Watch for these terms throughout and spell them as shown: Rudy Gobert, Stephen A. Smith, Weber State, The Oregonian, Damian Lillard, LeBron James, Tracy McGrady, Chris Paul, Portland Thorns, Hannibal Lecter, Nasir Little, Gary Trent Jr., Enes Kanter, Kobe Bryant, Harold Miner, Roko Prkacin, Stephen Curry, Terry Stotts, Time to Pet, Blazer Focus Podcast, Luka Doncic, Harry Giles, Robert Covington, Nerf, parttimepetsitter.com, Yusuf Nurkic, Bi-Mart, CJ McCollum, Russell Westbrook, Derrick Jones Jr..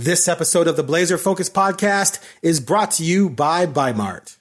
This episode of the Blazer Focus Podcast is brought to you by Bi-Mart.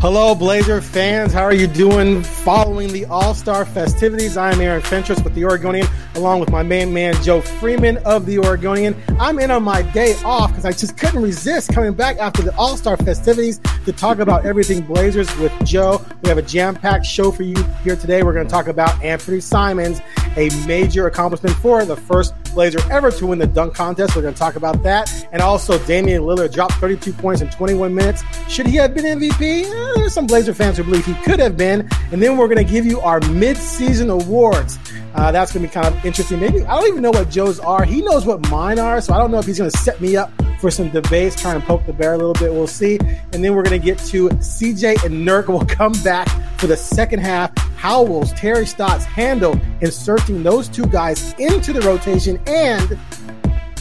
Hello, Blazer fans. How are you doing following the All-Star festivities? I'm Aaron Fentress with The Oregonian, along with my main man, Joe Freeman of The Oregonian. I'm in on my day off because I just couldn't resist coming back after the All-Star festivities to talk about everything Blazers with Joe. We have a jam-packed show for you here today. We're going to talk about Anfernee Simons, a major accomplishment for the first Blazer ever to win the dunk contest. We're going to talk about that. And also, Damian Lillard dropped 32 points in 21 minutes. Should he have been MVP? There's some Blazer fans who believe he could have been. And then we're going to give you our mid-season awards. That's going to be kind of interesting. Maybe I don't even know what Joe's are. He knows what mine are, so I don't know if he's going to set me up for some debates, trying to poke the bear a little bit. We'll see. And then we're going to get to CJ and Nurk. We'll come back for the second half. How will Terry Stotts handle inserting those two guys into the rotation? And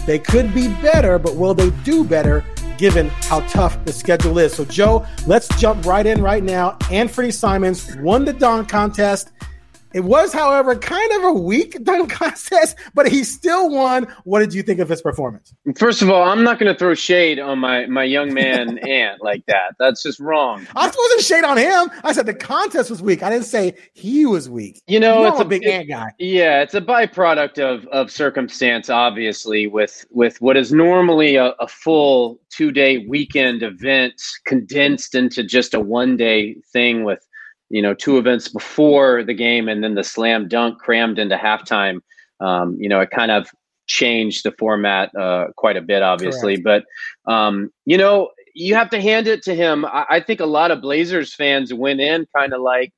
they could be better, but will they do better given how tough the schedule is? So, Joe, let's jump right in right now. Anfernee Simons won the dunk contest. It was, however, kind of a weak dunk contest, but he still won. What did you think of his performance? First of all, I'm not going to throw shade on my young man Ant like that. That's just wrong. I wasn't shade on him. I said the contest was weak. I didn't say he was weak. You know, it's a big Ant guy. Yeah, it's a byproduct of circumstance, obviously, with what is normally a full two-day weekend event condensed into just a one-day thing with, you know, two events before the game and then the slam dunk crammed into halftime. You know, it kind of changed the format quite a bit, obviously. Correct. But, you know, you have to hand it to him. I think a lot of Blazers fans went in kind of like,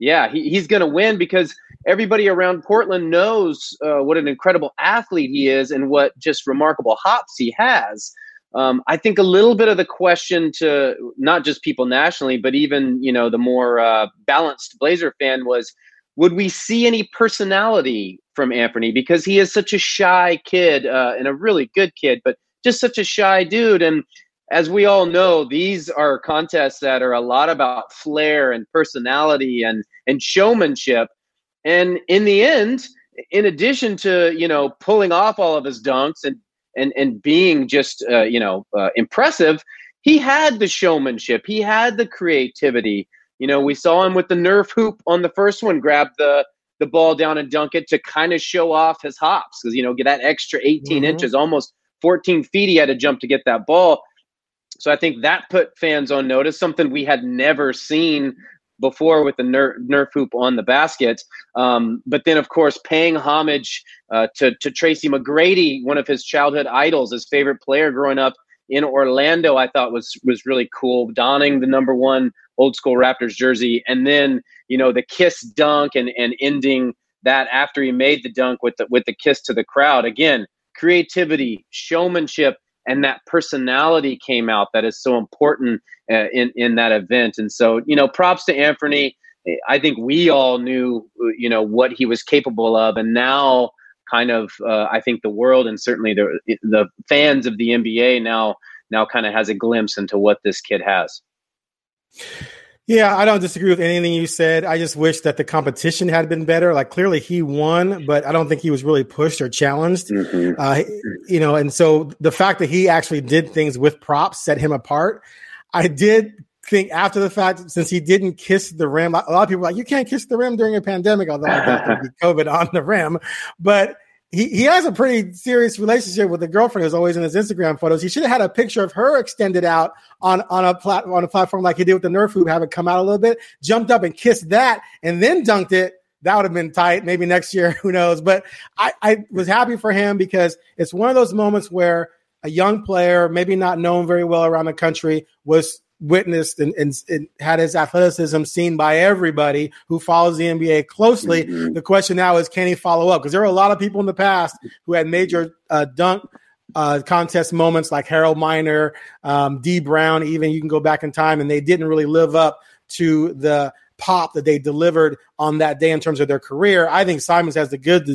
yeah, he's going to win because everybody around Portland knows what an incredible athlete he is and what just remarkable hops he has. I think a little bit of the question to not just people nationally, but even, you know, the more balanced Blazer fan was, would we see any personality from Anfernee? Because he is such a shy kid and a really good kid, but just such a shy dude. And as we all know, these are contests that are a lot about flair and personality and showmanship. And in the end, in addition to, you know, pulling off all of his dunks and being just, impressive, he had the showmanship. He had the creativity. You know, we saw him with the Nerf hoop on the first one, grab the ball down and dunk it to kind of show off his hops because, you know, get that extra 18 inches, almost 14 feet he had to jump to get that ball. So I think that put fans on notice, something we had never seen before with the Nerf hoop on the basket. But then, of course, paying homage to Tracy McGrady, one of his childhood idols, his favorite player growing up in Orlando, I thought was really cool, donning the #1 old school Raptors jersey. And then, you know, the kiss dunk and ending that after he made the dunk with the kiss to the crowd. Again, creativity, showmanship, and that personality came out that is so important in that event. And so, you know, props to Anfernee. I think we all knew, you know, what he was capable of. And now kind of I think the world and certainly the fans of the NBA now kind of has a glimpse into what this kid has. Yeah, I don't disagree with anything you said. I just wish that the competition had been better. Like, clearly he won, but I don't think he was really pushed or challenged. You know, and so the fact that he actually did things with props set him apart. I did think after the fact, since he didn't kiss the rim, a lot of people were like, you can't kiss the rim during a pandemic, although I thought there'd be COVID on the rim. But he has a pretty serious relationship with the girlfriend who's always in his Instagram photos. He should have had a picture of her extended out on a platform like he did with the Nerf hoop, have it come out a little bit, jumped up and kissed that, and then dunked it. That would have been tight. Maybe next year, who knows? But I was happy for him because it's one of those moments where a young player, maybe not known very well around the country, was witnessed and had his athleticism seen by everybody who follows the NBA closely. Mm-hmm. The question now is, can he follow up? Because there were a lot of people in the past who had major dunk contest moments like Harold Miner, D. Brown, even you can go back in time, and they didn't really live up to the pop that they delivered on that day in terms of their career. I think Simons has the goods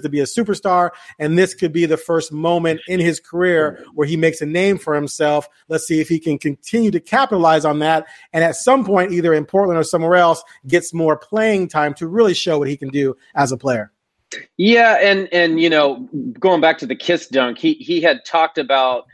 to be a superstar, and this could be the first moment in his career where he makes a name for himself. Let's see if he can continue to capitalize on that, and at some point, either in Portland or somewhere else, gets more playing time to really show what he can do as a player. Yeah, and you know, going back to the kiss dunk, he had talked about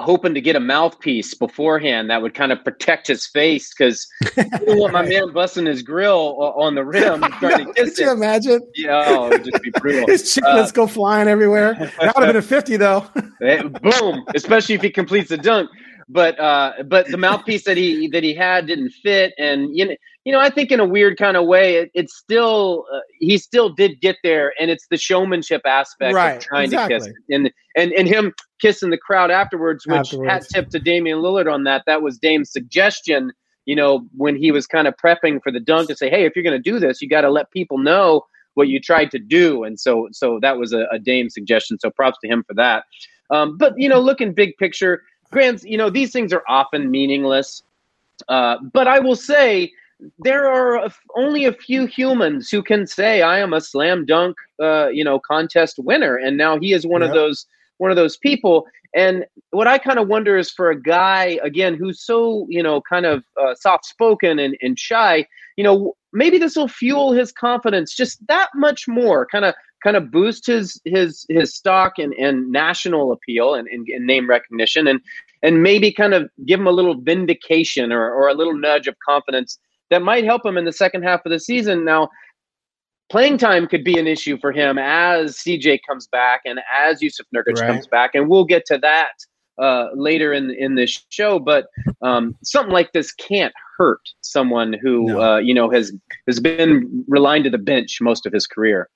hoping to get a mouthpiece beforehand that would kind of protect his face, because I didn't want my man busting his grill on the rim starting to kiss it. Could you imagine? Yeah, it would just be brutal. His chicklets go flying everywhere. That would have been a 50, though. Boom, especially if he completes the dunk. But the mouthpiece that he had didn't fit, and you know I think in a weird kind of way it's still he still did get there, and it's the showmanship aspect of trying to kiss and him kissing the crowd afterwards. Hat tip to Damian Lillard on that was Dame's suggestion, you know, when he was kind of prepping for the dunk, to say, hey, if you're going to do this, you got to let people know what you tried to do, and so that was a Dame suggestion, so props to him for that. But you know, looking big picture, Grant, you know, these things are often meaningless, but I will say there are only a few humans who can say I am a slam dunk, contest winner, and now he is one of those people. And what I kind of wonder is, for a guy again who's so soft spoken and shy, you know, maybe this will fuel his confidence just that much more, kind of boost his stock and national appeal and name recognition, and maybe kind of give him a little vindication or a little nudge of confidence that might help him in the second half of the season. Now, playing time could be an issue for him as CJ comes back and as Yusuf Nurkic comes back, and we'll get to that later in this show. But something like this can't hurt someone who has been relying to the bench most of his career.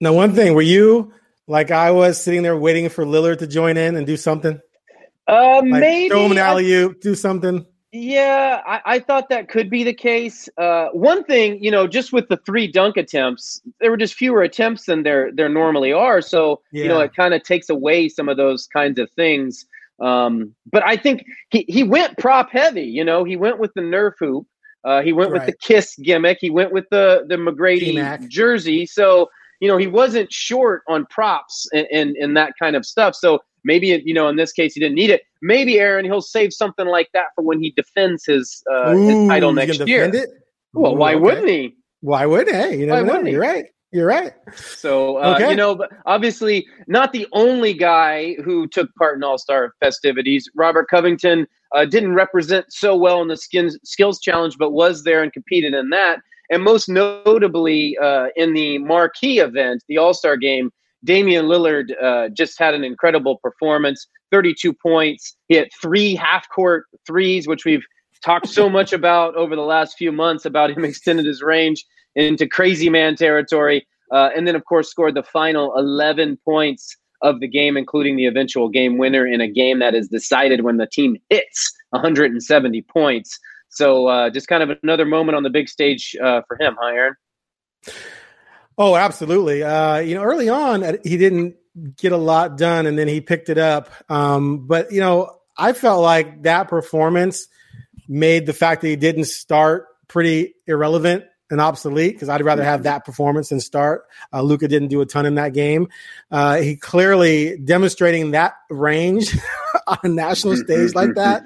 Now, one thing, were you, like I was, sitting there waiting for Lillard to join in and do something? Maybe. Throw him an alley-oop, do something. Yeah, I thought that could be the case. One thing, you know, just with the three dunk attempts, there were just fewer attempts than there normally are. So, you know, it kind of takes away some of those kinds of things. But I think he went prop heavy, you know. He went with the Nerf hoop. He went with the Kiss gimmick. He went with the McGrady D-Mac jersey. So, you know, he wasn't short on props and that kind of stuff. So maybe, you know, in this case, he didn't need it. Maybe, Aaron, he'll save something like that for when he defends his title next year. Well, why wouldn't he? Why would he? You know, you're right. You're right. So, you know, but obviously not the only guy who took part in All-Star festivities. Robert Covington didn't represent so well in the skills challenge, but was there and competed in that. And most notably, in the marquee event, the All-Star game, Damian Lillard just had an incredible performance, 32 points. He had 3 half-court threes, which we've talked so much about over the last few months, about him extending his range into crazy man territory. And then, of course, scored the final 11 points of the game, including the eventual game winner in a game that is decided when the team hits 170 points. So just kind of another moment on the big stage for him, huh, Aaron? Oh, absolutely. You know, early on, he didn't get a lot done, and then he picked it up. But, you know, I felt like that performance made the fact that he didn't start pretty irrelevant and obsolete, because I'd rather have that performance than start. Luka didn't do a ton in that game. He clearly demonstrating that range on a national stage like that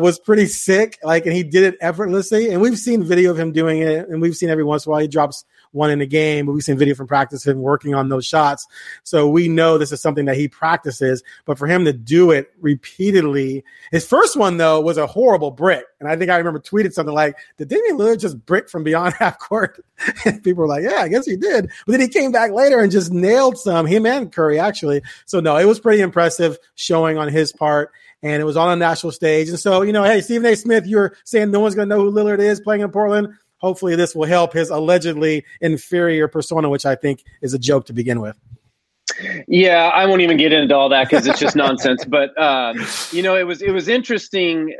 was pretty sick. Like, and he did it effortlessly. And we've seen video of him doing it, and we've seen every once in a while he drops one in a game, but we've seen video from practice of him working on those shots. So we know this is something that he practices, but for him to do it repeatedly, his first one though was a horrible brick. And I think I remember tweeted something like, did Damian Lillard just brick from beyond half court? And people were like, yeah, I guess he did. But then he came back later and just nailed some, him and Curry actually. So no, it was pretty impressive showing on his part. And it was on a national stage. And so, you know, hey, Stephen A. Smith, you were saying no one's going to know who Lillard is playing in Portland. Hopefully this will help his allegedly inferior persona, which I think is a joke to begin with. Yeah, I won't even get into all that because it's just nonsense. But, you know, it was interesting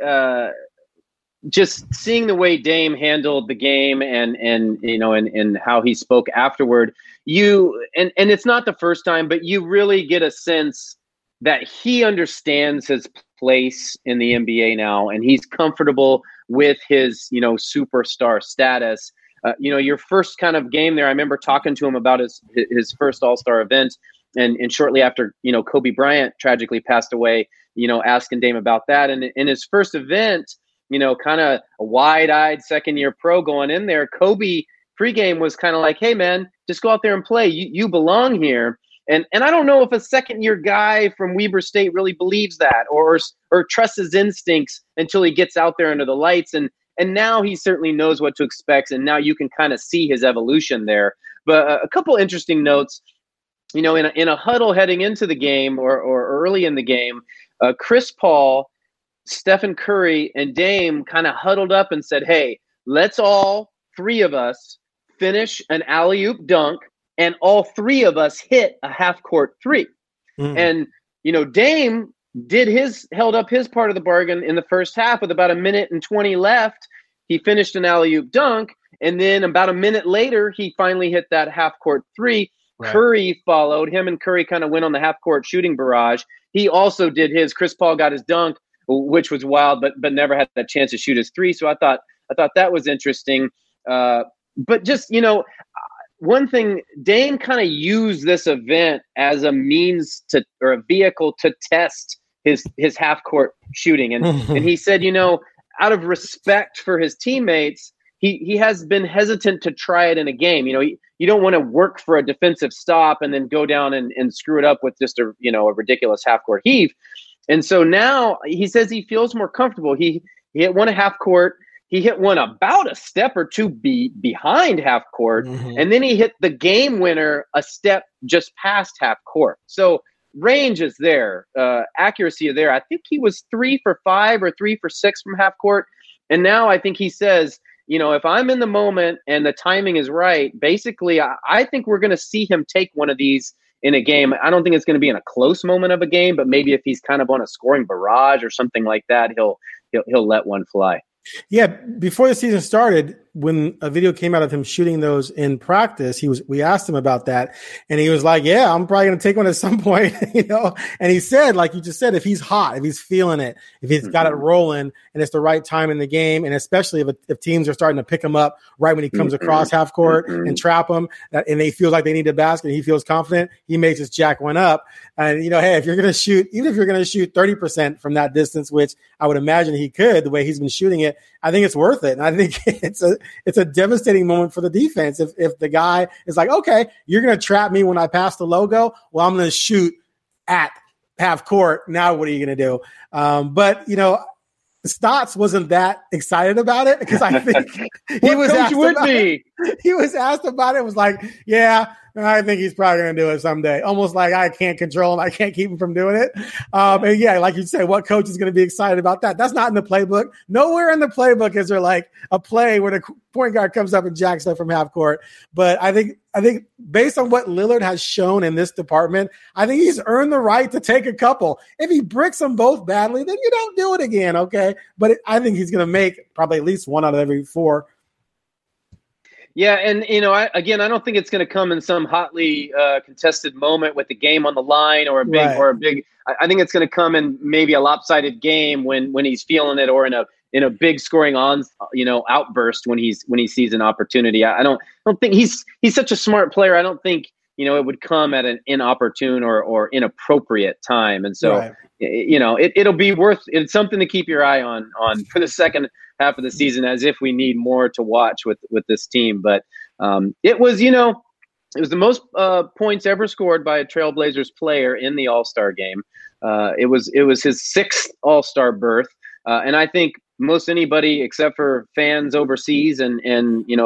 just seeing the way Dame handled the game and how he spoke afterward, and it's not the first time, but you really get a sense that he understands his place in the NBA now, and he's comfortable with his, superstar status. Your first kind of game there, I remember talking to him about his first All-Star event, and shortly after, Kobe Bryant tragically passed away, asking Dame about that. And in his first event, kind of a wide-eyed second-year pro going in there, Kobe pregame was kind of like, hey, man, just go out there and play. You belong here. And I don't know if a second-year guy from Weber State really believes that or trusts his instincts until he gets out there under the lights. And now he certainly knows what to expect, and now you can kind of see his evolution there. But a couple interesting notes, in a huddle heading into the game or early in the game, Chris Paul, Stephen Curry, and Dame kind of huddled up and said, hey, let's all three of us finish an alley-oop dunk, and all three of us hit a half-court three. Mm. And, Dame held up his part of the bargain in the first half with about a minute and 20 left. He finished an alley-oop dunk, and then about a minute later, he finally hit that half-court three. Right. Curry followed him, and Curry kind of went on the half-court shooting barrage. He also did his. Chris Paul got his dunk, which was wild, but never had the chance to shoot his three. So I thought that was interesting. But just, one thing, Dame kind of used this event as a means to, or a vehicle to test his half court shooting. And he said, out of respect for his teammates, he has been hesitant to try it in a game. You don't want to work for a defensive stop and then go down and screw it up with just a ridiculous half court heave. And so now he says he feels more comfortable. He hit one a half court. He hit one about a step or two behind half court. Mm-hmm. And then he hit the game winner a step just past half court. So range is there. Accuracy is there. I think he was 3 for 5 or 3 for 6 from half court. And now I think he says, if I'm in the moment and the timing is right, basically I think we're going to see him take one of these in a game. I don't think it's going to be in a close moment of a game, but maybe if he's kind of on a scoring barrage or something like that, he'll let one fly. Yeah, before the season started, when a video came out of him shooting those in practice, we asked him about that, and he was like, "Yeah, I'm probably going to take one at some point," And he said, like you just said, if he's hot, if he's feeling it, if he's got it rolling, and it's the right time in the game, and especially if teams are starting to pick him up right when he comes across half court and trap him, and they feel like they need a basket, and he feels confident, he makes his jack one up. And hey, if you're going to shoot, even if you're going to shoot 30% from that distance, which I would imagine he could, the way he's been shooting it, I think it's worth it, and I think it's a devastating moment for the defense. If the guy is like, okay, you're going to trap me when I pass the logo, well, I'm going to shoot at half court. Now, what are you going to do? But Stotts wasn't that excited about it because I think he was asked about it. Was like, yeah, I think he's probably going to do it someday. Almost like I can't control him. I can't keep him from doing it. And yeah, like you said, what coach is going to be excited about that? That's not in the playbook. Nowhere in the playbook is there like a play where the point guard comes up and jacks up from half court. But I think based on what Lillard has shown in this department, I think he's earned the right to take a couple. If he bricks them both badly, then you don't do it again, okay? But I think he's going to make probably at least one out of every four. Yeah, and I don't think it's going to come in some hotly contested moment with the game on the line or a big. I think it's going to come in maybe a lopsided game when he's feeling it, or in a big scoring outburst when he sees an opportunity. I don't think he's such a smart player. I don't think it would come at an inopportune or inappropriate time. And so it's something to keep your eye on for the second half of the season, as if we need more to watch with this team. But it was the most points ever scored by a Trailblazers player in the All-Star game. It was his 6th All-Star berth. And I think most anybody except for fans overseas and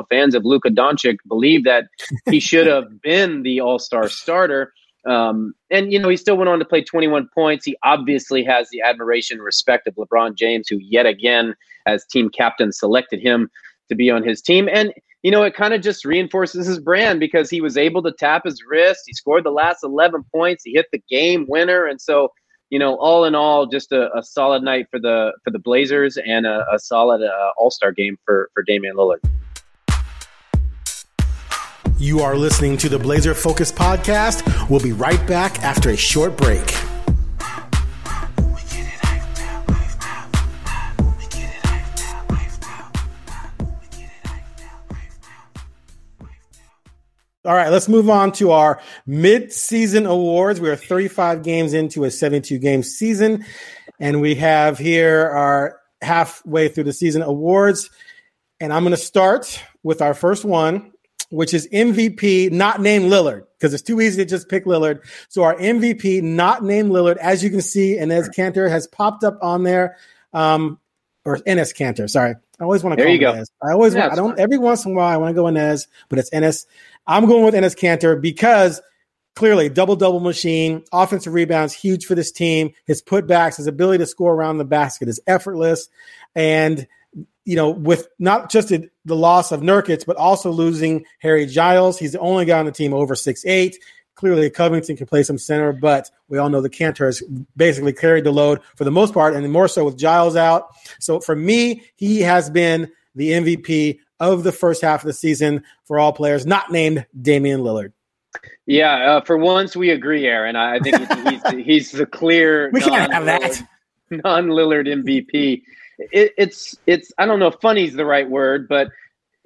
fans of Luka Doncic believe that he should have been the All-Star starter. And he still went on to play 21 points. He obviously has the admiration and respect of LeBron James, who yet again, as team captain, selected him to be on his team. And, it kind of just reinforces his brand because he was able to tap his wrist. He scored the last 11 points. He hit the game winner. And so you know, all in all, just a solid night for the Blazers and a solid All-Star game for Damian Lillard. You are listening to the Blazer Focus Podcast. We'll be right back after a short break. All right, let's move on to our mid-season awards. We are 35 games into a 72-game season, and we have here our halfway through the season awards. And I'm going to start with our first one, which is MVP, not named Lillard, because it's too easy to just pick Lillard. So our MVP, not named Lillard, as you can see, Enes Kanter has popped up on there. Or Enes Kanter, sorry. I always want to call him Enes. Every once in a while I want to go Enes, but it's Enes. I'm going with Enes Kanter because clearly double-double machine, offensive rebounds, huge for this team. His putbacks, his ability to score around the basket is effortless. And, you know, with not just the loss of Nurkic, but also losing Harry Giles. He's the only guy on the team over 6'8". Clearly Covington can play some center, but we all know the Kanter has basically carried the load for the most part, and more so with Giles out. So for me, he has been the MVP of the first half of the season for all players not named Damian Lillard. Yeah, for once we agree, Aaron. I think he's the clear we can't have that. Non-Lillard MVP. It's I don't know if funny is the right word, but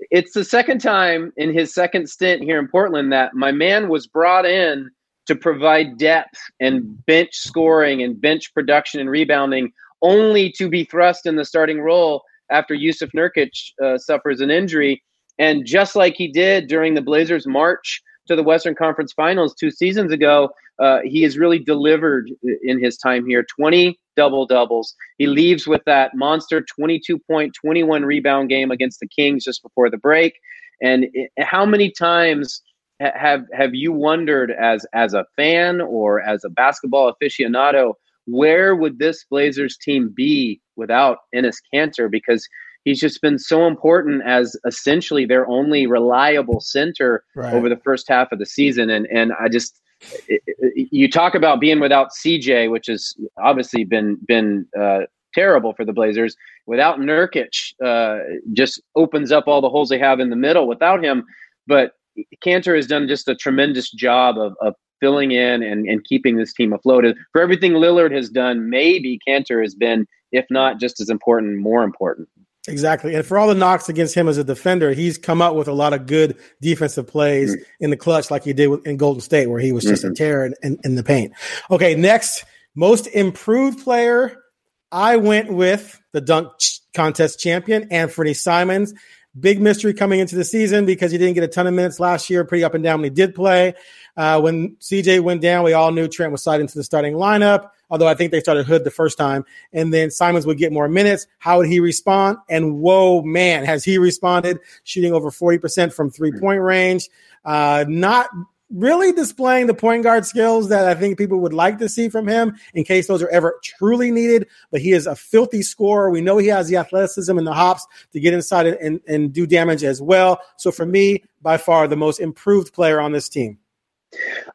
it's the second time in his second stint here in Portland that my man was brought in to provide depth and bench scoring and bench production and rebounding, only to be thrust in the starting role after Yusuf Nurkic suffers an injury. And just like he did during the Blazers' march to the Western Conference Finals 2 seasons ago, he has really delivered in his time here. 20 double-doubles. He leaves with that monster 22-point, 21-rebound game against the Kings just before the break. And how many times have you wondered as a fan or as a basketball aficionado, where would this Blazers team be without Enes Kanter? Because he's just been so important as essentially their only reliable center over the first half of the season. And I just you talk about being without CJ, which has obviously been terrible for the Blazers. Without Nurkic, just opens up all the holes they have in the middle without him. But Kanter has done just a tremendous job of filling in and keeping this team afloat. For everything Lillard has done, maybe Kanter has been, if not just as important, more important. Exactly. And for all the knocks against him as a defender, he's come up with a lot of good defensive plays in the clutch like he did in Golden State, where he was just a terror in the paint. Okay, next, most improved player. I went with the dunk contest champion, Anfernee Simons. Big mystery coming into the season because he didn't get a ton of minutes last year, pretty up and down when he did play. When CJ went down, we all knew Trent was slid into the starting lineup, although I think they started Hood the first time. And then Simons would get more minutes. How would he respond? And whoa, man, has he responded, shooting over 40% from three-point range. Not really displaying the point guard skills that I think people would like to see from him in case those are ever truly needed. But he is a filthy scorer. We know he has the athleticism and the hops to get inside and do damage as well. So for me, by far, the most improved player on this team.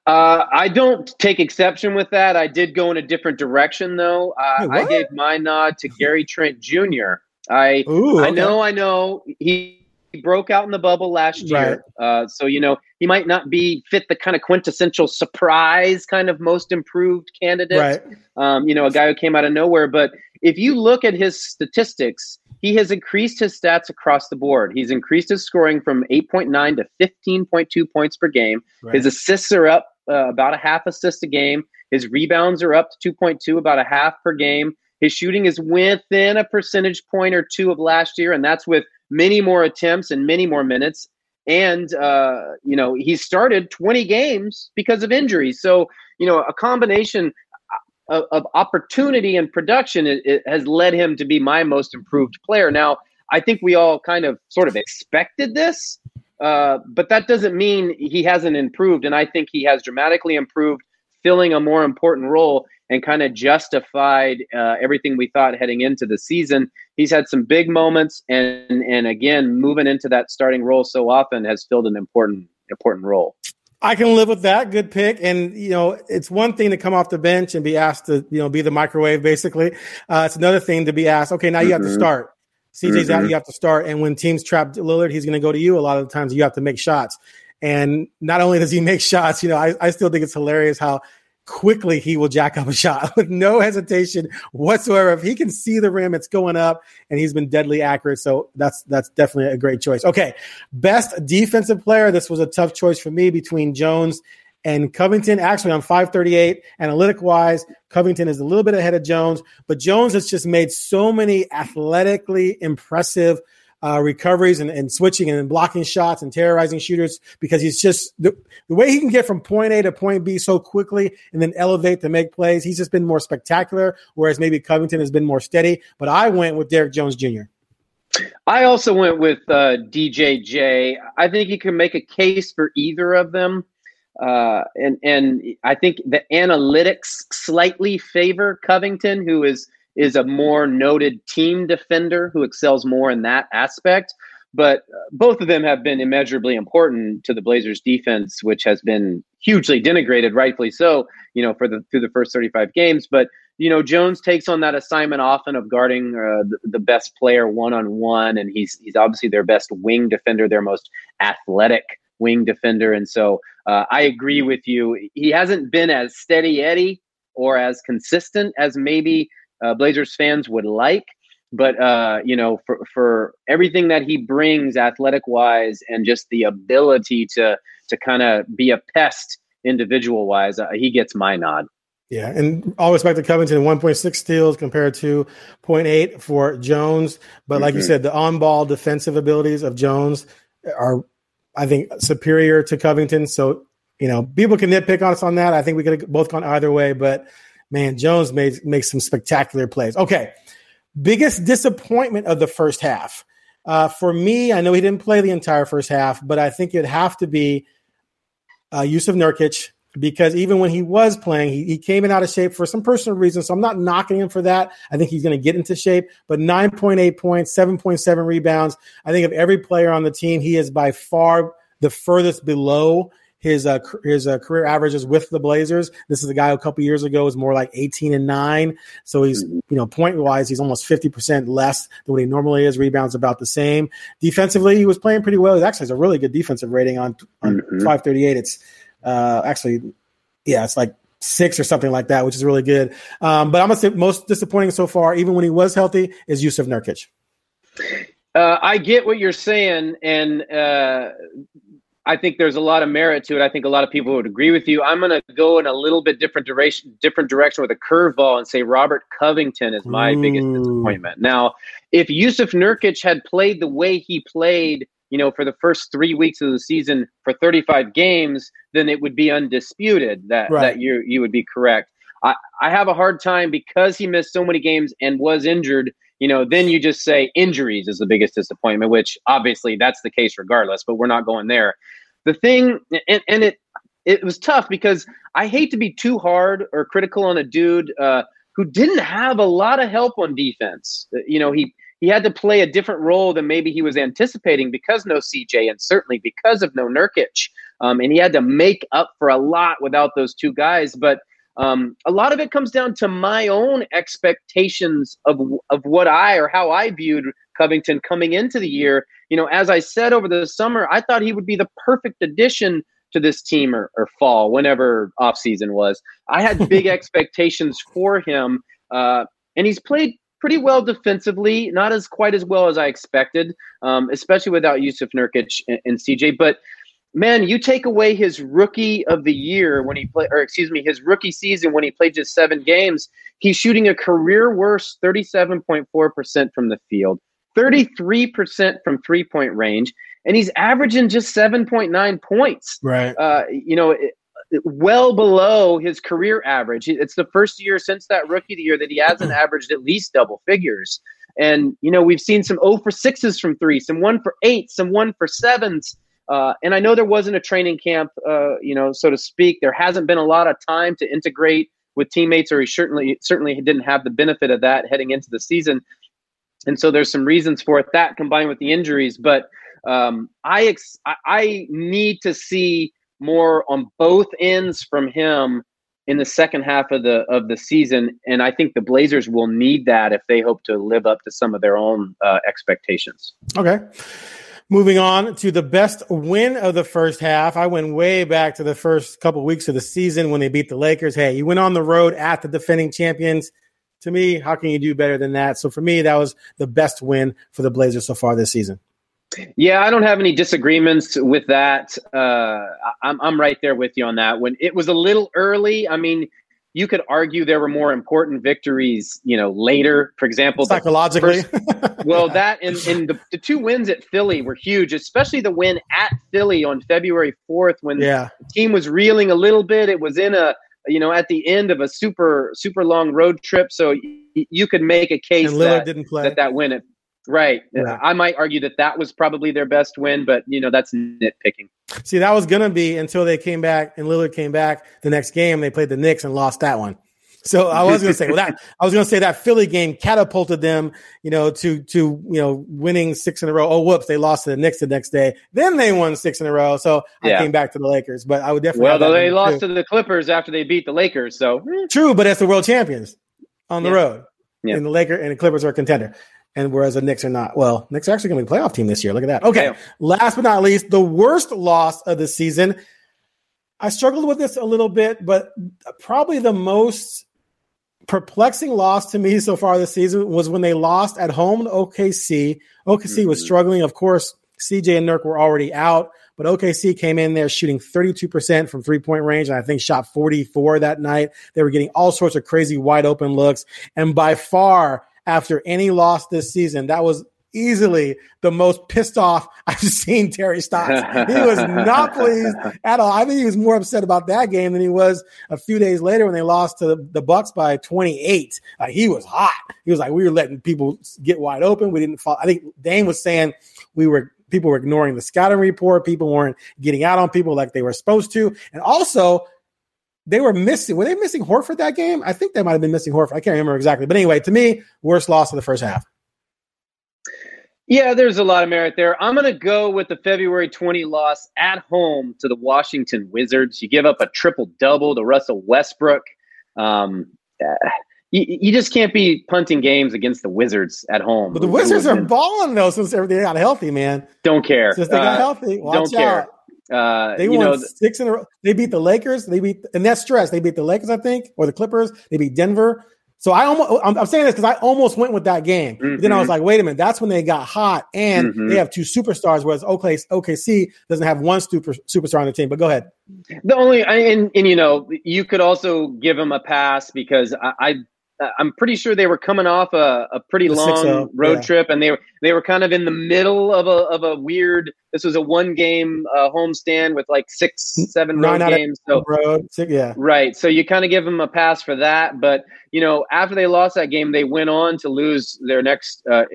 I don't take exception with that. I did go in a different direction, though. I gave my nod to Gary Trent Jr. I know. He broke out in the bubble last year. So, you know, he might not fit the kind of quintessential surprise kind of most improved candidate, you know, a guy who came out of nowhere. But if you look at his statistics, he has increased his stats across the board. He's increased his scoring from 8.9 to 15.2 points per game. His assists are up about a half assist a game. His rebounds are up to 2.2, about a half per game. His shooting is within a percentage point or two of last year, and that's with many more attempts and many more minutes. And, you know, he started 20 games because of injuries. So, you know, a combination of opportunity and production it has led him to be my most improved player. Now, I think we all kind of sort of expected this, but that doesn't mean he hasn't improved. And I think he has dramatically improved, filling a more important role and kind of justified everything we thought heading into the season. He's had some big moments, and again, moving into that starting role so often has filled an important role. I can live with that. Good pick. And, you know, it's one thing to come off the bench and be asked to, you know, be the microwave, basically. It's another thing to be asked, okay, now you have to start. CJ's out, you have to start. And when teams trap Lillard, he's going to go to you. A lot of the times you have to make shots. And not only does he make shots, you know, I still think it's hilarious how quickly he will jack up a shot with no hesitation whatsoever. If he can see the rim, it's going up, and he's been deadly accurate. So that's definitely a great choice. Okay. Best defensive player. This was a tough choice for me between Jones and Covington. Actually, on 538, analytic wise, Covington is a little bit ahead of Jones, but Jones has just made so many athletically impressive recoveries and switching and blocking shots and terrorizing shooters, because he's just the way he can get from point A to point B so quickly and then elevate to make plays. He's just been more spectacular, whereas maybe Covington has been more steady. But I went with Derrick Jones Jr. I also went with DJJ. I think you can make a case for either of them. And I think the analytics slightly favor Covington, who is a more noted team defender who excels more in that aspect. But both of them have been immeasurably important to the Blazers defense, which has been hugely denigrated, rightfully so, you know, through the first 35 games. But, you know, Jones takes on that assignment often of guarding the best player one-on-one, and he's obviously their best wing defender, their most athletic wing defender. And so I agree with you. He hasn't been as steady Eddie or as consistent as maybe Blazers fans would like, but you know, for everything that he brings athletic wise and just the ability to kind of be a pest individual wise, he gets my nod. Yeah, and all respect to Covington, 1.6 steals compared to 0.8 for Jones. But like you said, the on-ball defensive abilities of Jones are, I think, superior to Covington. So, you know, people can nitpick us on that. I think we could have both gone either way, but man, Jones makes some spectacular plays. Okay, biggest disappointment of the first half. For me, I know he didn't play the entire first half, but I think it'd have to be Yusuf Nurkic, because even when he was playing, he came in out of shape for some personal reasons, so I'm not knocking him for that. I think he's going to get into shape, but 9.8 points, 7.7 rebounds. I think of every player on the team, he is by far the furthest below his career averages with the Blazers. This is a guy who a couple years ago was more like 18 and 9. So he's, you know, point wise, he's almost 50% less than what he normally is. Rebounds about the same. Defensively, he was playing pretty well. He actually has a really good defensive rating on 538. It's it's like 6 or something like that, which is really good. But I'm gonna say most disappointing so far, even when he was healthy, is Yusuf Nurkic. I get what you're saying, and I think there's a lot of merit to it. I think a lot of people would agree with you. I'm going to go in a little bit different direction with a curveball and say Robert Covington is my biggest disappointment. Now, if Yusuf Nurkic had played the way he played, you know, for the first 3 weeks of the season for 35 games, then it would be undisputed that you would be correct. I have a hard time because he missed so many games and was injured. You know, then you just say injuries is the biggest disappointment, which obviously that's the case regardless, but we're not going there. The thing, and it was tough because I hate to be too hard or critical on a dude who didn't have a lot of help on defense. You know, he had to play a different role than maybe he was anticipating because no CJ and certainly because of no Nurkic. And he had to make up for a lot without those two guys, but a lot of it comes down to my own expectations of what I or how I viewed Covington coming into the year. You know, as I said over the summer, I thought he would be the perfect addition to this team or fall, whenever offseason was. I had big expectations for him, and he's played pretty well defensively, not as quite as well as I expected, especially without Yusuf Nurkic and CJ, but man, you take away his rookie of the year when he played, or excuse me, his rookie season when he played just 7 games, he's shooting a career worst 37.4% from the field, 33% from 3-point range, and he's averaging just 7.9 points. Right. You know, well below his career average. It's the first year since that rookie of the year that he hasn't averaged at least double figures. And, you know, we've seen some 0 for 6s from 3, some 1 for 8, some 1 for 7s. And I know there wasn't a training camp, you know, so to speak. There hasn't been a lot of time to integrate with teammates, or he certainly didn't have the benefit of that heading into the season. And so there's some reasons for it, that combined with the injuries. But I need to see more on both ends from him in the second half of the season. And I think the Blazers will need that if they hope to live up to some of their own expectations. Okay. Moving on to the best win of the first half. I went way back to the first couple weeks of the season when they beat the Lakers. Hey, you went on the road at the defending champions. To me, how can you do better than that? So for me, that was the best win for the Blazers so far this season. Yeah, I don't have any disagreements with that. I'm right there with you on that. When it was a little early, I mean, you could argue there were more important victories, you know, later. For example, psychologically. The 2 wins at Philly were huge, especially the win at Philly on February 4th when the team was reeling a little bit. It was in a, you know, at the end of a super long road trip, so you could make a case and Lillard didn't play. That win at right. Yeah. I might argue that was probably their best win, but, you know, that's nitpicking. See, that was going to be until they came back and Lillard came back the next game. They played the Knicks and lost that one. So I was going to say, that Philly game catapulted them, you know, to winning 6 in a row. Oh, whoops. They lost to the Knicks the next day. Then they won 6 in a row. So I came back to the Lakers, but I would definitely. Well, they lost to the Clippers after they beat the Lakers. So true. But that's the world champions on the road and the Lakers and the Clippers are a contender. And whereas the Knicks are not, well, Knicks are actually going to be a playoff team this year. Look at that. Okay. Damn. Last but not least, the worst loss of the season. I struggled with this a little bit, but probably the most perplexing loss to me so far this season was when they lost at home to OKC. OKC was struggling. Of course, CJ and Nurk were already out, but OKC came in there shooting 32% from three-point range, and I think shot 44 that night. They were getting all sorts of crazy wide-open looks, and by far, after any loss this season, that was easily the most pissed off I've seen Terry Stotts. He was not pleased at all. I think he was more upset about that game than he was a few days later when they lost to the Bucks by 28. He was hot. He was like, we were letting people get wide open. We didn't fall. I think Dame was saying people were ignoring the scouting report. People weren't getting out on people like they were supposed to. And also, they were missing. Were they missing Horford that game? I think they might have been missing Horford. I can't remember exactly. But anyway, to me, worst loss of the first half. Yeah, there's a lot of merit there. I'm going to go with the February 20 loss at home to the Washington Wizards. You give up a triple-double to Russell Westbrook. You just can't be punting games against the Wizards at home. But the Wizards are balling, though, since they got healthy, man. Don't care. Since they got healthy, watch don't out. Care. They won 6 in a row. They beat the Lakers. They beat the Lakers, I think, or the Clippers. They beat Denver. So I'm saying this because I almost went with that game. Mm-hmm. But then I was like, wait a minute, that's when they got hot, and they have 2 superstars, whereas OKC doesn't have 1 superstar on the team. But go ahead. The only and you know, you could also give them a pass because I'm pretty sure they were coming off a pretty long road trip, and they were kind of in the middle of a weird. This was a 1-game homestand with like 6-7 road games. So road, right. So you kind of give them a pass for that, but you know, after they lost that game, they went on to lose their next 3.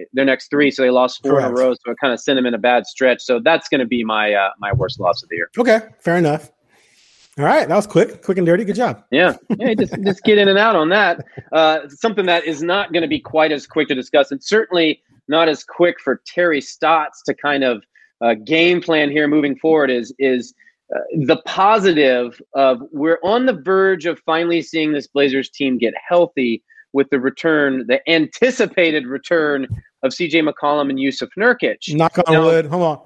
So they lost 4 in a row. So it kind of sent them in a bad stretch. So that's going to be my my worst loss of the year. Okay, fair enough. All right, that was quick and dirty. Good job. Yeah, just get in and out on that. Something that is not going to be quite as quick to discuss, and certainly not as quick for Terry Stotts to kind of game plan here moving forward is the positive of we're on the verge of finally seeing this Blazers team get healthy with the anticipated return of CJ McCollum and Yusuf Nurkic. Knock on wood. Hold on.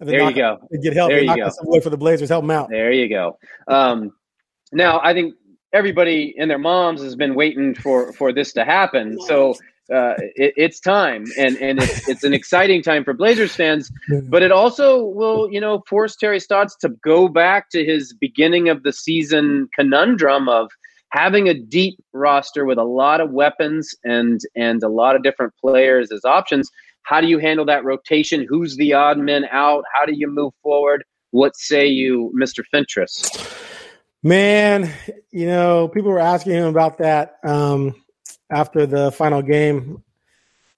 There you go. Get help. There you go. Some way for the Blazers, help them out. There you go. Now, I think everybody and their moms has been waiting for this to happen. So it's time, and it's an exciting time for Blazers fans. But it also will, you know, force Terry Stotts to go back to his beginning of the season conundrum of having a deep roster with a lot of weapons and a lot of different players as options. How do you handle that rotation? Who's the odd man out? How do you move forward? What say you, Mr. Fentress? Man, you know, people were asking him about that after the final game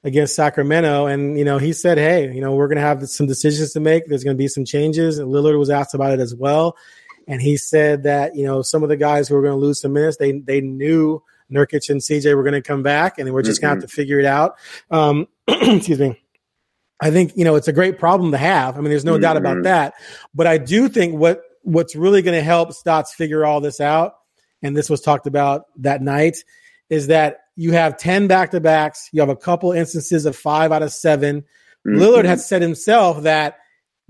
against Sacramento. And, you know, he said, hey, you know, we're going to have some decisions to make. There's going to be some changes. And Lillard was asked about it as well. And he said that, you know, some of the guys who were going to lose some minutes, they knew Nurkic and CJ were going to come back, and we're just going to have to figure it out. Excuse me. I think, you know, it's a great problem to have. I mean, there's no doubt about that. But I do think what what's really going to help Stotts figure all this out, and this was talked about that night, is that you have 10 back-to-backs. You have a couple instances of 5 out of 7. Mm-hmm. Lillard had said himself that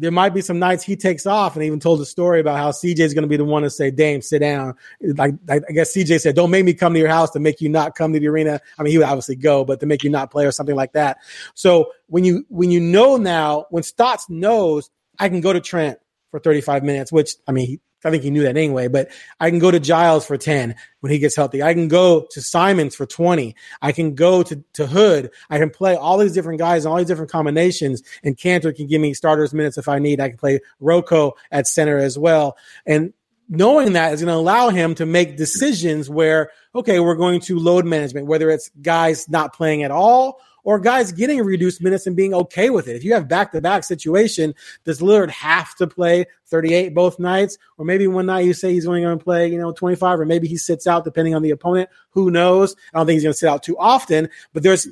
there might be some nights he takes off, and he even told a story about how CJ is going to be the one to say, Dame, sit down. Like, I guess CJ said, don't make me come to your house to make you not come to the arena. I mean, he would obviously go, but to make you not play or something like that. So when you know now, when Stotts knows, I can go to Trent for 35 minutes, which, I mean, I think he knew that anyway, but I can go to Giles for 10 when he gets healthy. I can go to Simons for 20. I can go to Hood. I can play all these different guys and all these different combinations, and Kanter can give me starters minutes if I need. I can play Roko at center as well. And knowing that is going to allow him to make decisions where, okay, we're going to load management, whether it's guys not playing at all or guys getting reduced minutes and being okay with it. If you have back-to-back situation, does Lillard have to play 38 both nights? Or maybe one night you say he's only going to play, 25, or maybe he sits out depending on the opponent. Who knows? I don't think he's going to sit out too often, but there's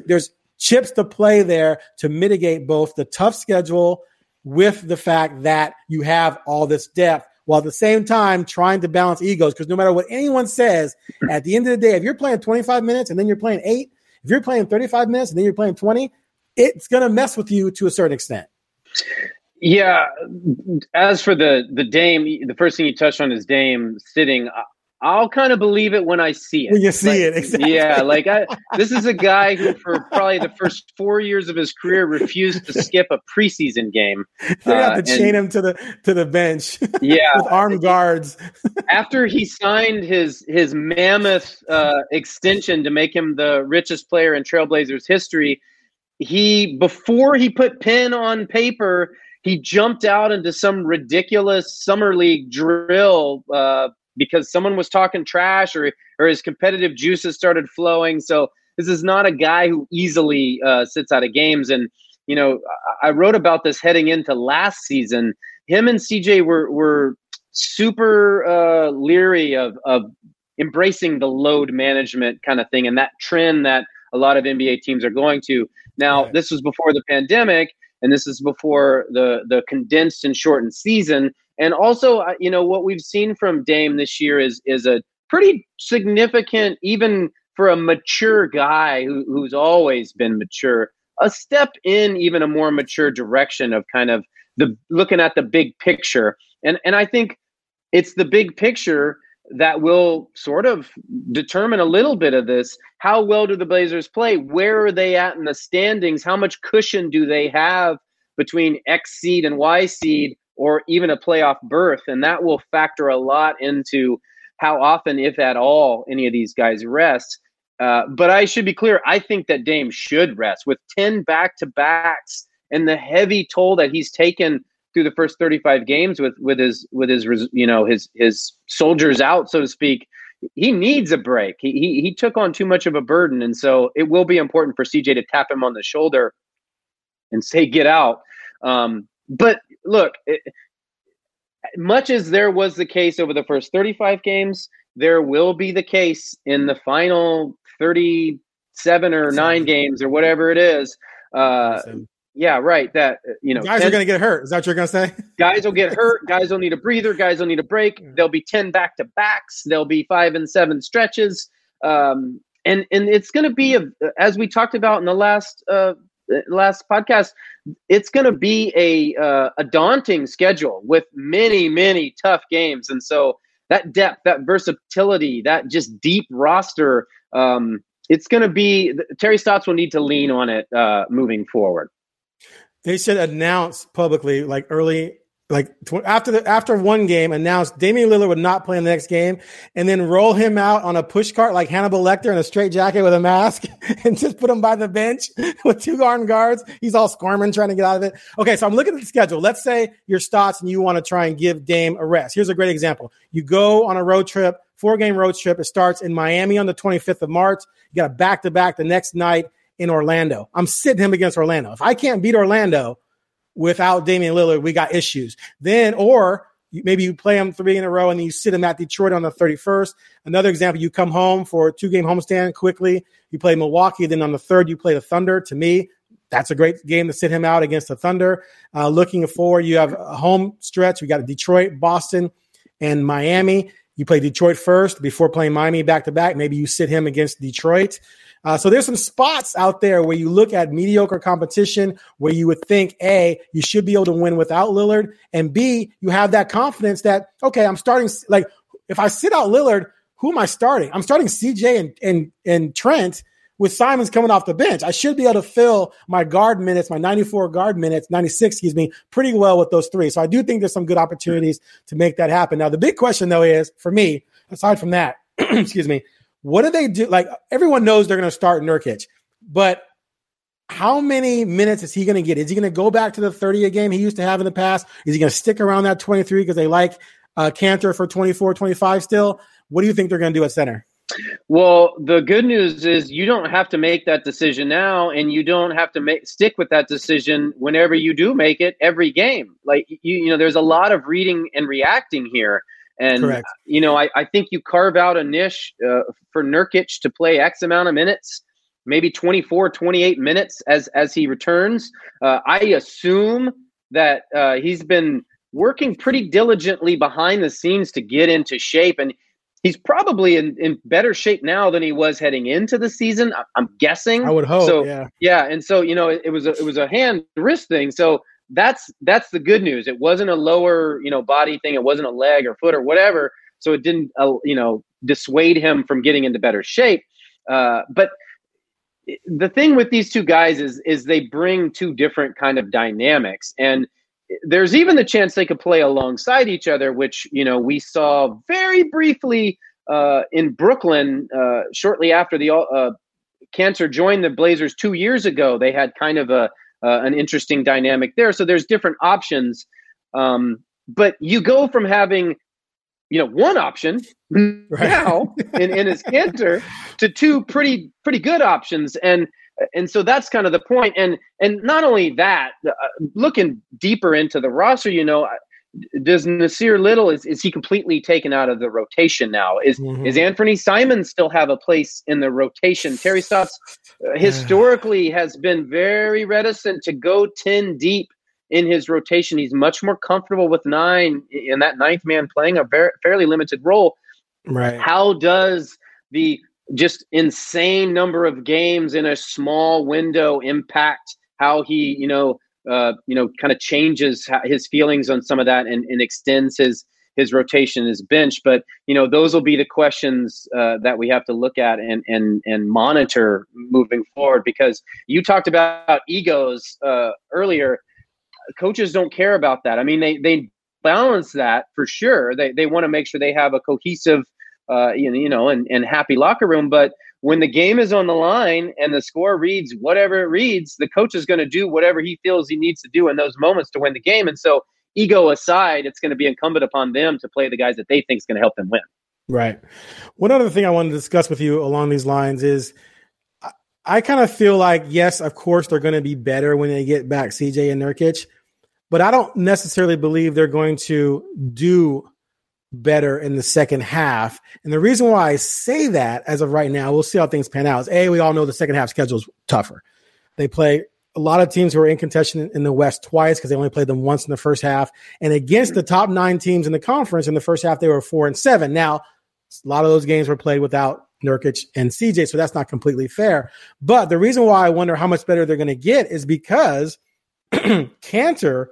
chips to play there to mitigate both the tough schedule with the fact that you have all this depth, while at the same time trying to balance egos. Because no matter what anyone says, at the end of the day, if you're playing 25 minutes and then you're playing 8, if you're playing 35 minutes and then you're playing 20, it's going to mess with you to a certain extent. Yeah. As for the Dame, the first thing you touched on is Dame sitting. I'll kind of believe it when I see it. When you see it, exactly. Yeah, this is a guy who for probably the first 4 years of his career refused to skip a preseason game. They have to chain him to the bench. Yeah, with armed guards. After he signed his mammoth extension to make him the richest player in Trailblazers history, before he put pen on paper, he jumped out into some ridiculous summer league drill because someone was talking trash or his competitive juices started flowing. So this is not a guy who easily sits out of games. And, I wrote about this heading into last season. Him and CJ were super leery of embracing the load management kind of thing, and that trend that a lot of NBA teams are going to. Now, This was before the pandemic, and this is before the condensed and shortened season. And also, what we've seen from Dame this year is a pretty significant, even for a mature guy who's always been mature, a step in even a more mature direction of kind of looking at the big picture. And I think it's the big picture that will sort of determine a little bit of this. How well do the Blazers play? Where are they at in the standings? How much cushion do they have between X seed and Y seed, or even a playoff berth? And that will factor a lot into how often, if at all, any of these guys rest. But I should be clear, I think that Dame should rest. With 10 back-to-backs and the heavy toll that he's taken through the first 35 games with his soldiers out, so to speak, he needs a break. He took on too much of a burden. And so it will be important for CJ to tap him on the shoulder and say, get out. But look, much as there was the case over the first 35 games, there will be the case in the final 37 or 9 games or whatever it is. Yeah, right. That guys are going to get hurt. Is that what you're going to say? Guys will get hurt. Guys will need a breather. Guys will need a break. There'll be 10 back-to-backs. There'll be 5 and 7 stretches. And it's going to be as we talked about in the last podcast, it's going to be a daunting schedule with many, many tough games. And so that depth, that versatility, that just deep roster, it's going to be – Terry Stotts will need to lean on it moving forward. They should announce publicly, early – after one game, announced Damian Lillard would not play in the next game, and then roll him out on a push cart like Hannibal Lecter in a straight jacket with a mask, and just put him by the bench with 2 armed guards. He's all squirming trying to get out of it. Okay, so I'm looking at the schedule. Let's say you're Stotts and you want to try and give Dame a rest. Here's a great example. You go on a road trip, 4-game road trip. It starts in Miami on the 25th of March. You got a back-to-back the next night in Orlando. I'm sitting him against Orlando. If I can't beat Orlando without Damian Lillard, we got issues. Then, or maybe you play him 3 in a row and then you sit him at Detroit on the 31st. Another example, you come home for a 2-game homestand quickly. You play Milwaukee. Then on the 3rd, you play the Thunder. To me, that's a great game to sit him out against the Thunder. Looking forward, you have a home stretch. We got Detroit, Boston, and Miami. You play Detroit first before playing Miami back-to-back. Maybe you sit him against Detroit. So there's some spots out there where you look at mediocre competition where you would think, A, you should be able to win without Lillard, and B, you have that confidence that, okay, I'm starting – like, if I sit out Lillard, who am I starting? I'm starting CJ and Trent with Simons coming off the bench. I should be able to fill my guard minutes, my 96 pretty well with those three. So I do think there's some good opportunities to make that happen. Now, the big question, though, is, for me, aside from that, what do they do? Like, everyone knows they're going to start Nurkic, but how many minutes is he going to get? Is he going to go back to the 30 a game he used to have in the past? Is he going to stick around that 23 because they like Kanter for 24, 25 still? What do you think they're going to do at center? Well, the good news is you don't have to make that decision now, and you don't have to stick with that decision whenever you do make it every game. Like, you know, there's a lot of reading and reacting here. And, correct. You know, I think you carve out a niche for Nurkic to play X amount of minutes, maybe 24, 28 minutes as he returns. I assume that he's been working pretty diligently behind the scenes to get into shape. And he's probably in better shape now than he was heading into the season, I'm guessing. I would hope, so, yeah. Yeah, and so, you know, it was a hand-wrist thing. So that's the good news. It wasn't a lower, you know, body thing. It wasn't a leg or foot or whatever. So it didn't, you know, dissuade him from getting into better shape. But the thing with these two guys is they bring two different kind of dynamics. And there's even the chance they could play alongside each other, which, you know, we saw very briefly in Brooklyn shortly after the Kanter joined the Blazers 2 years ago. They had kind of an interesting dynamic there. So there's different options. But you go from having, you know, one option now in his Kanter to two pretty good options. And so that's kind of the point. And not only that, looking deeper into the roster, you know, does Nasir Little, is he completely taken out of the rotation now? Is Anfernee Simons still have a place in the rotation? Terry Stotts historically has been very reticent to go 10 deep in his rotation. He's much more comfortable with 9 and that ninth man playing a fairly limited role. Right. How does the just insane number of games in a small window impact how he, you know, kind of changes his feelings on some of that and extends his rotation, his bench. But, you know, those will be the questions that we have to look at and monitor moving forward, because you talked about egos earlier. Coaches don't care about that. I mean, they balance that for sure. They want to make sure they have a cohesive, you know, and happy locker room. But when the game is on the line and the score reads whatever it reads, the coach is going to do whatever he feels he needs to do in those moments to win the game. And so, ego aside, it's going to be incumbent upon them to play the guys that they think is going to help them win. Right. One other thing I wanted to discuss with you along these lines is I kind of feel like, yes, of course, they're going to be better when they get back CJ and Nurkic, but I don't necessarily believe they're going to do better in the second half. And the reason why I say that as of right now, we'll see how things pan out, is A, we all know the second half schedule is tougher. They play a lot of teams who are in contention in the West twice because they only played them once in the first half. And against the top 9 teams in the conference in the first half, they were 4-7. Now, a lot of those games were played without Nurkic and CJ, so that's not completely fair. But the reason why I wonder how much better they're going to get is because Kanter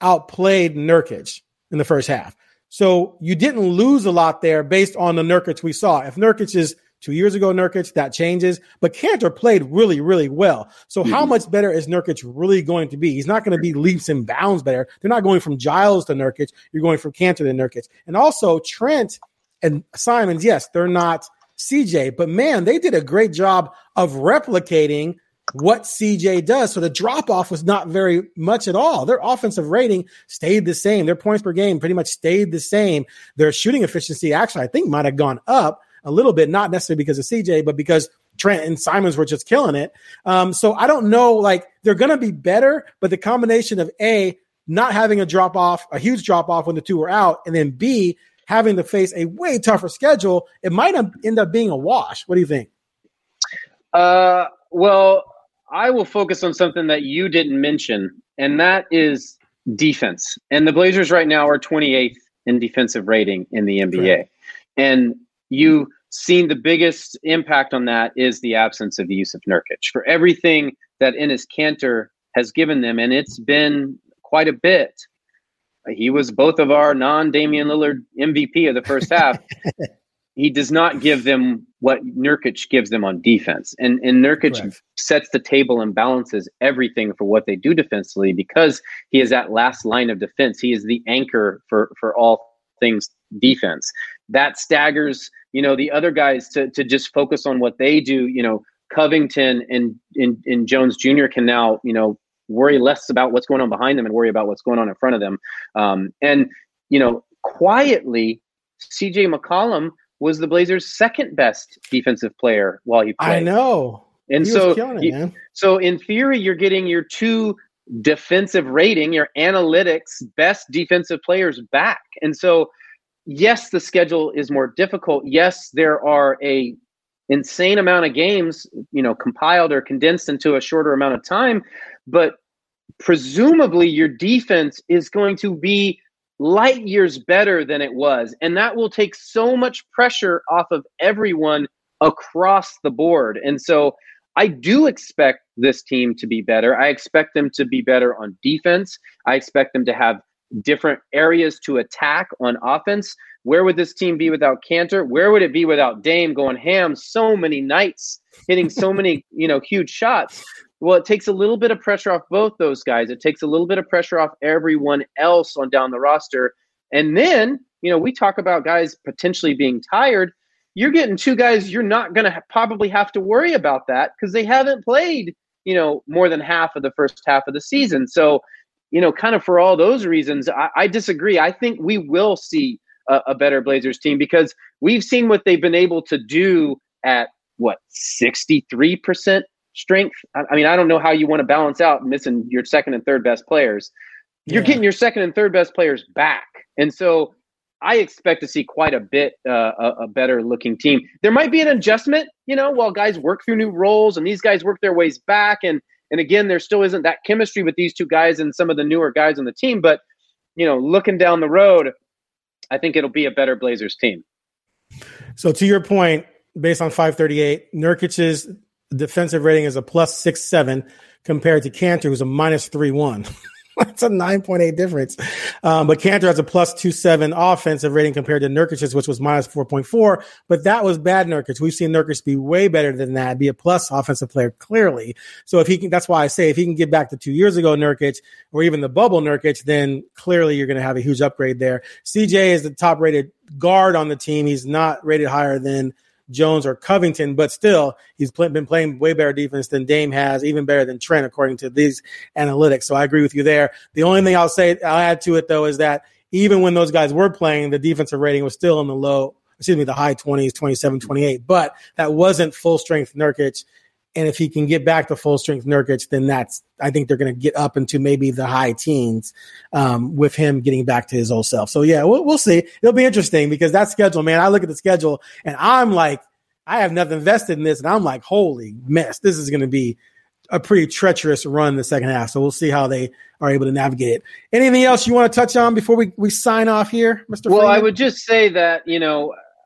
outplayed Nurkic in the first half. So you didn't lose a lot there based on the Nurkic we saw. If Nurkic is 2 years ago Nurkic, that changes. But Kanter played really, really well. So how much better is Nurkic really going to be? He's not going to be leaps and bounds better. They're not going from Giles to Nurkic. You're going from Kanter to Nurkic. And also Trent and Simons, yes, they're not CJ. But, man, they did a great job of replicating what CJ does. So the drop-off was not very much at all. Their offensive rating stayed the same. Their points per game pretty much stayed the same. Their shooting efficiency actually, I think, might have gone up a little bit, not necessarily because of CJ, but because Trent and Simons were just killing it. So I don't know, like, they're going to be better, but the combination of A, not having a drop-off, a huge drop-off when the two were out, and then B, having to face a way tougher schedule, it might end up being a wash. What do you think? Well, I will focus on something that you didn't mention, and that is defense. And the Blazers right now are 28th in defensive rating in the NBA. Right. And you've seen the biggest impact on that is the absence of Yusuf Nurkic. For everything that Enes Kanter has given them, and it's been quite a bit, he was both of our non-Damian Lillard MVP of the first half. He does not give them what Nurkic gives them on defense. And Nurkic Correct. Sets the table and balances everything for what they do defensively, because he is that last line of defense. He is the anchor for all things defense. That staggers, the other guys to just focus on what they do. Covington and Jones Jr. can now, worry less about what's going on behind them and worry about what's going on in front of them. Quietly, CJ McCollum was the Blazers' second best defensive player while he played. I know. And so in theory, you're getting your two defensive rating, your analytics best defensive players back. And so, yes, the schedule is more difficult. Yes, there are a insane amount of games, compiled or condensed into a shorter amount of time, but presumably your defense is going to be light years better than it was. And that will take so much pressure off of everyone across the board. And so I do expect this team to be better. I expect them to be better on defense. I expect them to have different areas to attack on offense. Where would this team be without Kanter? Where would it be without Dame going ham so many nights, hitting so many, huge shots? Well, it takes a little bit of pressure off both those guys. It takes a little bit of pressure off everyone else on down the roster. And then, we talk about guys potentially being tired. You're getting two guys you're not going to probably have to worry about that, because they haven't played, more than half of the first half of the season. So, kind of for all those reasons, I disagree. I think we will see a better Blazers team, because we've seen what they've been able to do at 63% strength. I mean, I don't know how you want to balance out missing your second and third best players. You're getting your second and third best players back. And so I expect to see quite a bit, a better looking team. There might be an adjustment, while guys work through new roles and these guys work their ways back. And again, there still isn't that chemistry with these two guys and some of the newer guys on the team, but looking down the road, I think it'll be a better Blazers team. So to your point, based on 538, Nurkic's defensive rating is a +6.7 compared to Kanter, who's a -3.1. That's a 9.8 difference. But Kanter has a +2.7 offensive rating compared to Nurkic's, which was -4.4. But that was bad Nurkic. We've seen Nurkic be way better than that, be a plus offensive player, clearly. So if he can, that's why I say if he can get back to 2 years ago Nurkic, or even the bubble Nurkic, then clearly you're going to have a huge upgrade there. CJ is the top rated guard on the team. He's not rated higher than Jones or Covington, but still he's been playing way better defense than Dame has, even better than Trent, according to these analytics. So I agree with you there. The only thing I'll add to it though, is that even when those guys were playing, the defensive rating was still in the high 20s, 27, 28, but that wasn't full strength Nurkic. And if he can get back to full strength Nurkic, then I think they're going to get up into maybe the high teens, with him getting back to his old self. So yeah, we'll see. It'll be interesting, because that schedule, man, I look at the schedule and I'm like, I have nothing invested in this. And I'm like, holy mess, this is going to be a pretty treacherous run the second half. So we'll see how they are able to navigate it. Anything else you want to touch on before we sign off here, Mr. Freeman? Well, I would just say that,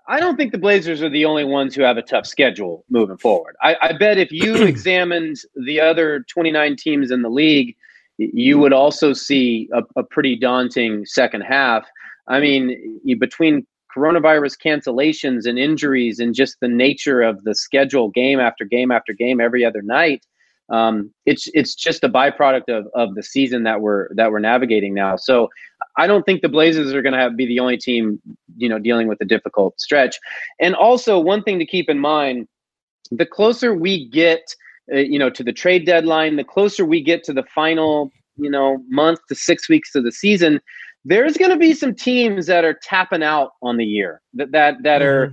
I don't think the Blazers are the only ones who have a tough schedule moving forward. I bet if you examined the other 29 teams in the league, you would also see a pretty daunting second half. I mean, between coronavirus cancellations and injuries and just the nature of the schedule, game after game after game, every other night, it's just a byproduct of the season that we're navigating now. So I don't think the Blazers are going to be the only team, dealing with a difficult stretch. And also one thing to keep in mind, the closer we get, to the trade deadline, the closer we get to the final, month to 6 weeks of the season, there's going to be some teams that are tapping out on the year that are,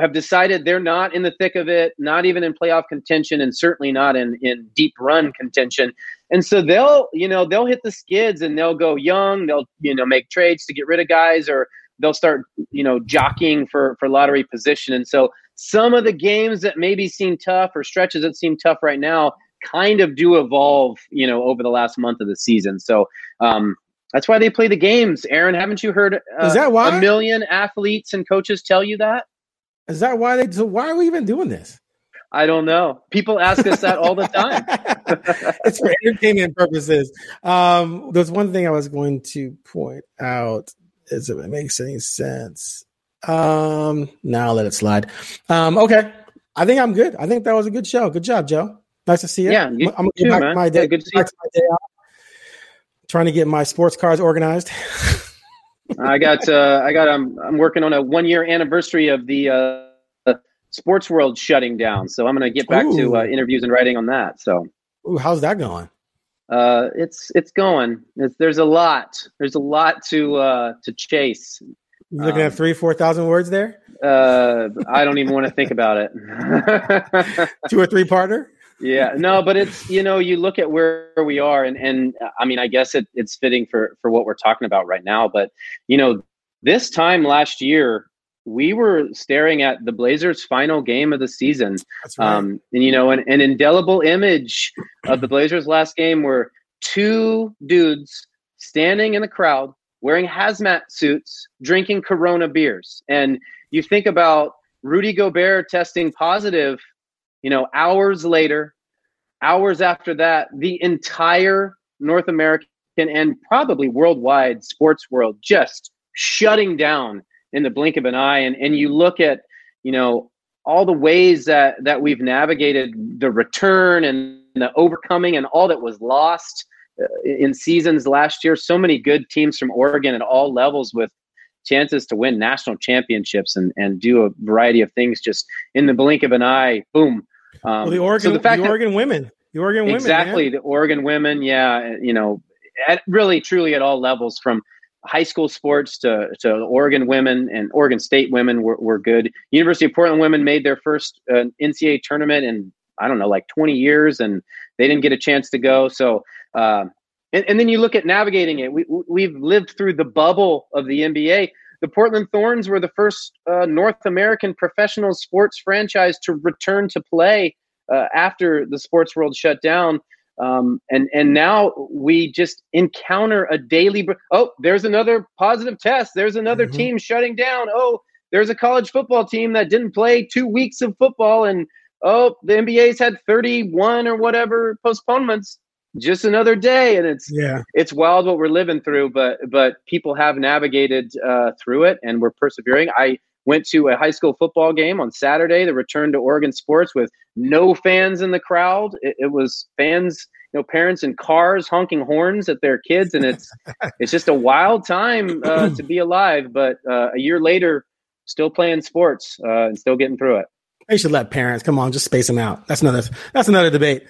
have decided they're not in the thick of it, not even in playoff contention, and certainly not in deep run contention. And so they'll hit the skids and they'll go young. They'll, make trades to get rid of guys, or they'll start, jockeying for lottery position. And so some of the games that maybe seem tough, or stretches that seem tough right now, kind of do evolve, over the last month of the season. So That's why they play the games, Aaron. Haven't you heard is that why? A million athletes and coaches tell you that? Is that why they? So why are we even doing this? I don't know. People ask us that all the time. It's for entertainment purposes. There's one thing I was going to point out. Is if it makes any sense? Now I'll let it slide. Okay. I think I'm good. I think that was a good show. Good job, Joe. Nice to see you. Yeah, you I'm going to get back to my day. Yeah, good to see you. Trying to get my sports cards organized. I'm working on a 1 year anniversary of the sports world shutting down. So I'm going to get back to interviews and writing on that. So how's that going? It's going. There's a lot. There's a lot to chase. You're looking at 3,000-4,000 words there. I don't even want to think about it. 2 or 3-parter. Yeah, no, but it's, you look at where we are and I mean, I guess it's fitting for what we're talking about right now. But, this time last year, we were staring at the Blazers' final game of the season. That's right. An indelible image of the Blazers' last game were two dudes standing in the crowd wearing hazmat suits, drinking Corona beers. And you think about Rudy Gobert testing positive, hours later, hours after that, the entire North American and probably worldwide sports world just shutting down in the blink of an eye. And you look at, all the ways that we've navigated the return and the overcoming and all that was lost in seasons last year. So many good teams from Oregon at all levels with chances to win national championships and do a variety of things just in the blink of an eye. Boom. The Oregon women. Yeah. Really, truly at all levels, from high school sports to the Oregon women and Oregon State women were good. University of Portland women made their first NCAA tournament in, I don't know, like 20 years, and they didn't get a chance to go. So, and then you look at navigating it. We've lived through the bubble of the NBA. The Portland Thorns were the first North American professional sports franchise to return to play after the sports world shut down. And now we just encounter a daily there's another positive test. There's another team shutting down. Oh, there's a college football team that didn't play 2 weeks of football. And, the NBA's had 31 or whatever postponements. Just another day, and it's wild what we're living through, but people have navigated through it, and we're persevering. I went to a high school football game on Saturday, the return to Oregon sports, with no fans in the crowd. It was fans, parents in cars honking horns at their kids, and it's just a wild time to be alive, but a year later, still playing sports and still getting through it. They should let parents, come on, just space them out. That's another debate.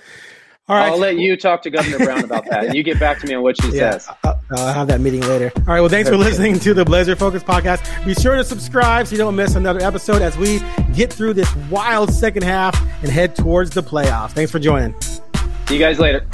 All right. I'll let you talk to Governor Brown about that. And you get back to me on what she says. I'll have that meeting later. All right. Well, thanks for listening to the Blazer Focus Podcast. Be sure to subscribe so you don't miss another episode as we get through this wild second half and head towards the playoffs. Thanks for joining. See you guys later.